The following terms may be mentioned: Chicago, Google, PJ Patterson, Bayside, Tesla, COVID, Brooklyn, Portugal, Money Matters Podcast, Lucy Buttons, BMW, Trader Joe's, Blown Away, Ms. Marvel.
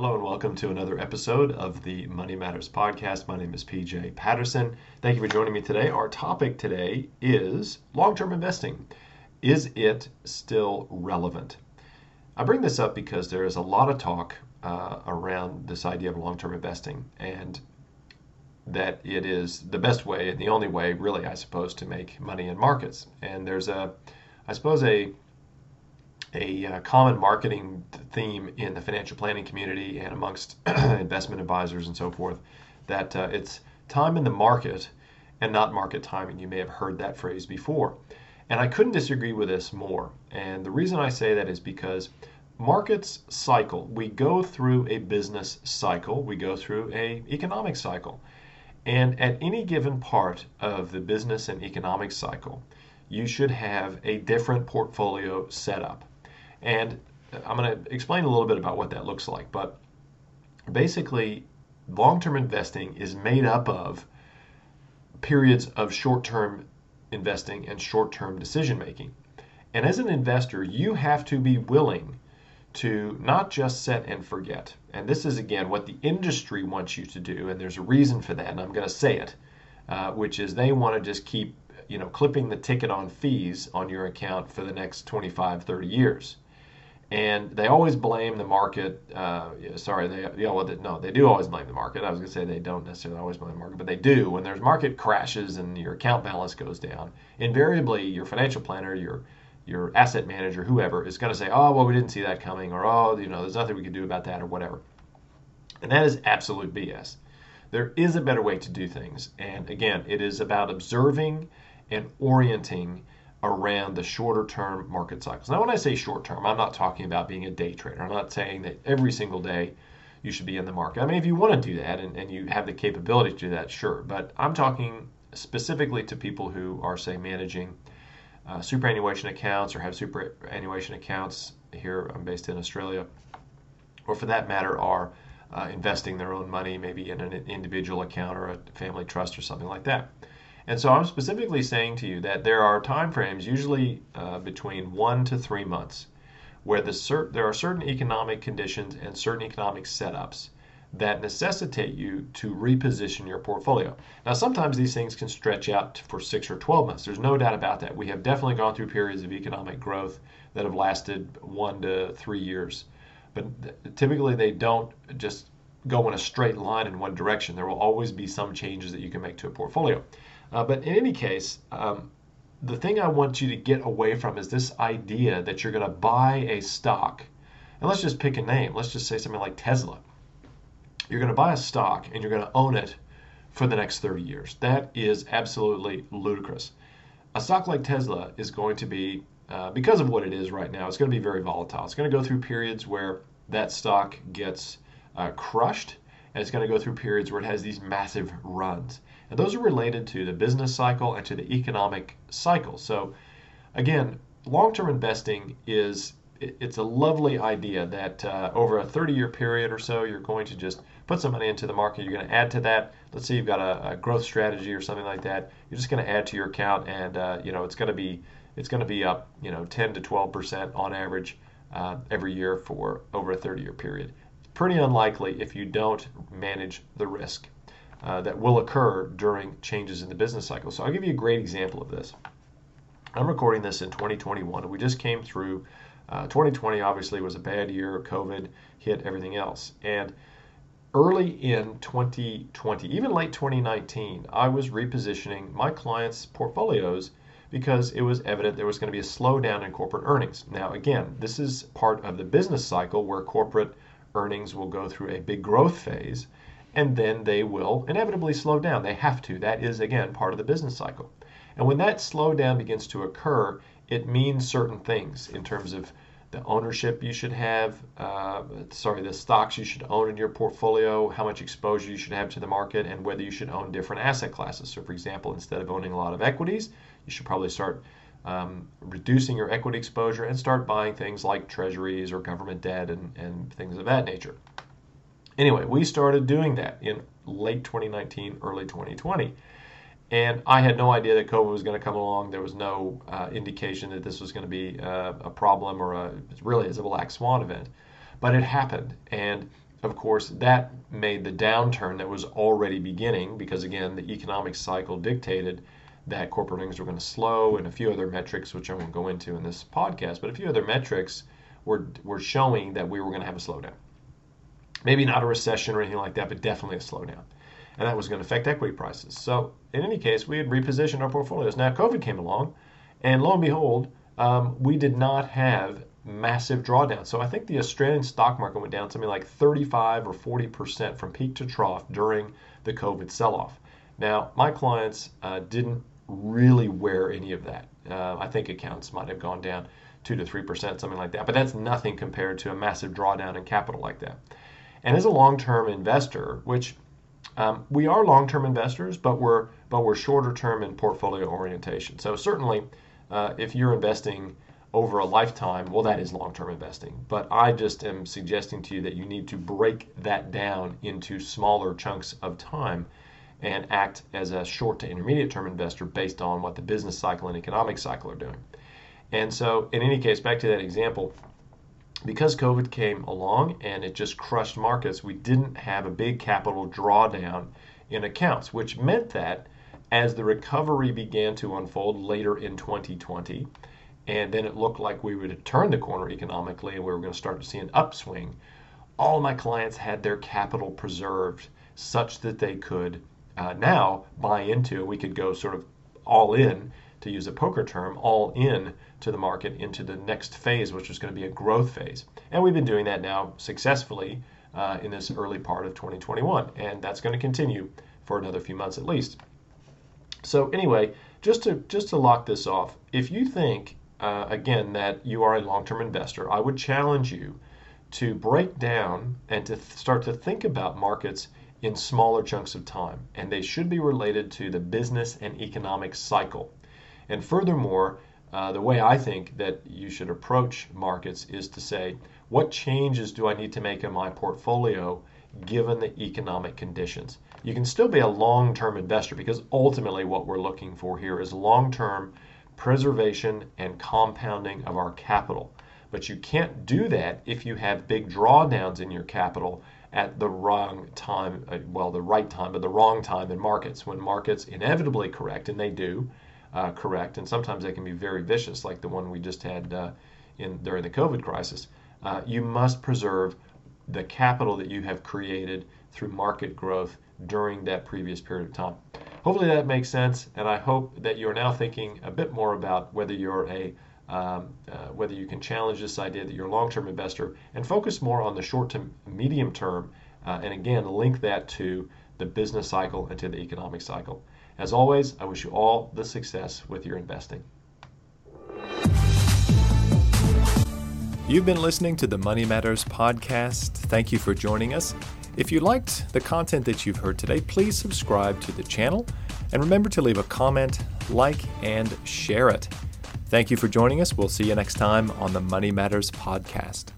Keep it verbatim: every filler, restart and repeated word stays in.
Hello and welcome to another episode of the Money Matters Podcast. My name is P J Patterson. Thank you for joining me today. Our topic today is long-term investing. Is it still relevant? I bring this up because there is a lot of talk uh, around this idea of long-term investing and that it is the best way and the only way, really, I suppose, to make money in markets. And there's a, I suppose, a A uh, common marketing theme in the financial planning community and amongst investment advisors and so forth, that uh, it's time in the market and not market timing. You may have heard that phrase before. And I couldn't disagree with this more. And the reason I say that is because markets cycle. We go through a business cycle. We go through an economic cycle. And at any given part of the business and economic cycle, you should have a different portfolio set up. And I'm going to explain a little bit about what that looks like. But basically, long-term investing is made up of periods of short-term investing and short-term decision-making. And as an investor, you have to be willing to not just set and forget. And this is, again, what the industry wants you to do. And there's a reason for that, and I'm going to say it, uh, which is they want to just keep, you know, clipping the ticket on fees on your account for the next twenty-five, thirty years. And they always blame the market. Uh, sorry, they, you know, well, they, no, they do always blame the market. I was going to say they don't necessarily always blame the market, but they do. When there's market crashes and your account balance goes down, invariably your financial planner, your your asset manager, whoever, is going to say, oh, well, we didn't see that coming, or, oh, you know, there's nothing we can do about that, or whatever. And that is absolute B S. There is a better way to do things. And again, it is about observing and orienting around the shorter term market cycles. Now, when I say short term, I'm not talking about being a day trader. I'm not saying that every single day you should be in the market. I mean, if you want to do that and, and you have the capability to do that, sure. But I'm talking specifically to people who are, say, managing uh, superannuation accounts or have superannuation accounts. Here, I'm based in Australia, or for that matter, are uh, investing their own money, maybe in an individual account or a family trust or something like that. And so I'm specifically saying to you that there are time frames, usually uh, between one to three months, where the cer- there are certain economic conditions and certain economic setups that necessitate you to reposition your portfolio. Now, sometimes these things can stretch out for six or twelve months. There's no doubt about that. We have definitely gone through periods of economic growth that have lasted one to three years. But th- typically, they don't just go in a straight line in one direction. There will always be some changes that you can make to a portfolio. Uh, but in any case, um, the thing I want you to get away from is this idea that you're going to buy a stock. And let's just pick a name. Let's just say something like Tesla. You're going to buy a stock and you're going to own it for the next thirty years. That is absolutely ludicrous. A stock like Tesla is going to be, uh, because of what it is right now, it's going to be very volatile. It's going to go through periods where that stock gets uh, crushed, and it's going to go through periods where it has these massive runs. And those are related to the business cycle and to the economic cycle. So again, long-term investing is, it's a lovely idea that uh, over a thirty-year period or so, you're going to just put some money into the market. You're going to add to that. Let's say you've got a, a growth strategy or something like that. You're just going to add to your account, and uh, you know it's going to be it's going to be up, you know, ten to twelve percent on average uh, every year for over a thirty-year period. It's pretty unlikely if you don't manage the risk Uh, that will occur during changes in the business cycle. So I'll give you a great example of this. I'm recording this in twenty twenty-one. We just came through. Uh, twenty twenty obviously was a bad year. COVID hit, everything else. And early in twenty twenty, even late twenty nineteen, I was repositioning my clients' portfolios because it was evident there was going to be a slowdown in corporate earnings. Now, again, this is part of the business cycle where corporate earnings will go through a big growth phase, and then they will inevitably slow down. They have to. That is, again, part of the business cycle. And when that slowdown begins to occur, it means certain things in terms of the ownership you should have, uh, sorry, the stocks you should own in your portfolio, how much exposure you should have to the market, and whether you should own different asset classes. So, for example, instead of owning a lot of equities, you should probably start um, reducing your equity exposure and start buying things like treasuries or government debt and, and things of that nature. Anyway, we started doing that in late twenty nineteen, early twenty twenty. And I had no idea that COVID was going to come along. There was no uh, indication that this was going to be uh, a problem or a, really is a black swan event. But it happened. And Of course, that made the downturn that was already beginning, because again, the economic cycle dictated that corporate earnings were going to slow, and a few other metrics, which I won't go into in this podcast, but a few other metrics were, were showing that we were going to have a slowdown. Maybe not a recession or anything like that, but definitely a slowdown. And that was going to affect equity prices. So in any case, we had repositioned our portfolios. Now COVID came along, and lo and behold, um, we did not have massive drawdown. So I think the Australian stock market went down something like thirty-five or forty percent from peak to trough during the COVID sell-off. Now, my clients uh, didn't really wear any of that. Uh, I think accounts might have gone down two to three percent, something like that, but that's nothing compared to a massive drawdown in capital like that. And as a long-term investor, which um, we are long-term investors, but we're, but we're shorter-term in portfolio orientation. So certainly, uh, if you're investing over a lifetime, well, that is long-term investing. But I just am suggesting to you that you need to break that down into smaller chunks of time and act as a short to intermediate term investor based on what the business cycle and economic cycle are doing. And so in any case, back to that example, because COVID came along and it just crushed markets, we didn't have a big capital drawdown in accounts, which meant that as the recovery began to unfold later in twenty twenty, and then it looked like we would turn the corner economically and we were going to start to see an upswing, all of my clients had their capital preserved such that they could uh, now buy into, we could go sort of all in, to use a poker term, all in to the market into the next phase, which was going to be a growth phase. And we've been doing that now successfully uh, in this early part of twenty twenty-one, and that's going to continue for another few months at least. So anyway, just to, just to lock this off, if you think Uh, again, that you are a long-term investor, I would challenge you to break down and to th- start to think about markets in smaller chunks of time, and they should be related to the business and economic cycle. And furthermore, uh, the way I think that you should approach markets is to say, what changes do I need to make in my portfolio given the economic conditions? You can still be a long-term investor, because ultimately what we're looking for here is long-term preservation and compounding of our capital. But you can't do that if you have big drawdowns in your capital at the wrong time, well, the right time, but the wrong time in markets. When markets inevitably correct, and they do uh, correct, and sometimes they can be very vicious, like the one we just had uh, in during the COVID crisis, uh, you must preserve the capital that you have created through market growth during that previous period of time. Hopefully that makes sense, and I hope that you're now thinking a bit more about whether you're a um, uh, whether you can challenge this idea that you're a long-term investor and focus more on the short to medium term, uh, and again, link that to the business cycle and to the economic cycle. As always, I wish you all the success with your investing. You've been listening to the Money Matters podcast. Thank you for joining us. If you liked the content that you've heard today, please subscribe to the channel and remember to leave a comment, like, and share it. Thank you for joining us. We'll see you next time on the Money Matters Podcast.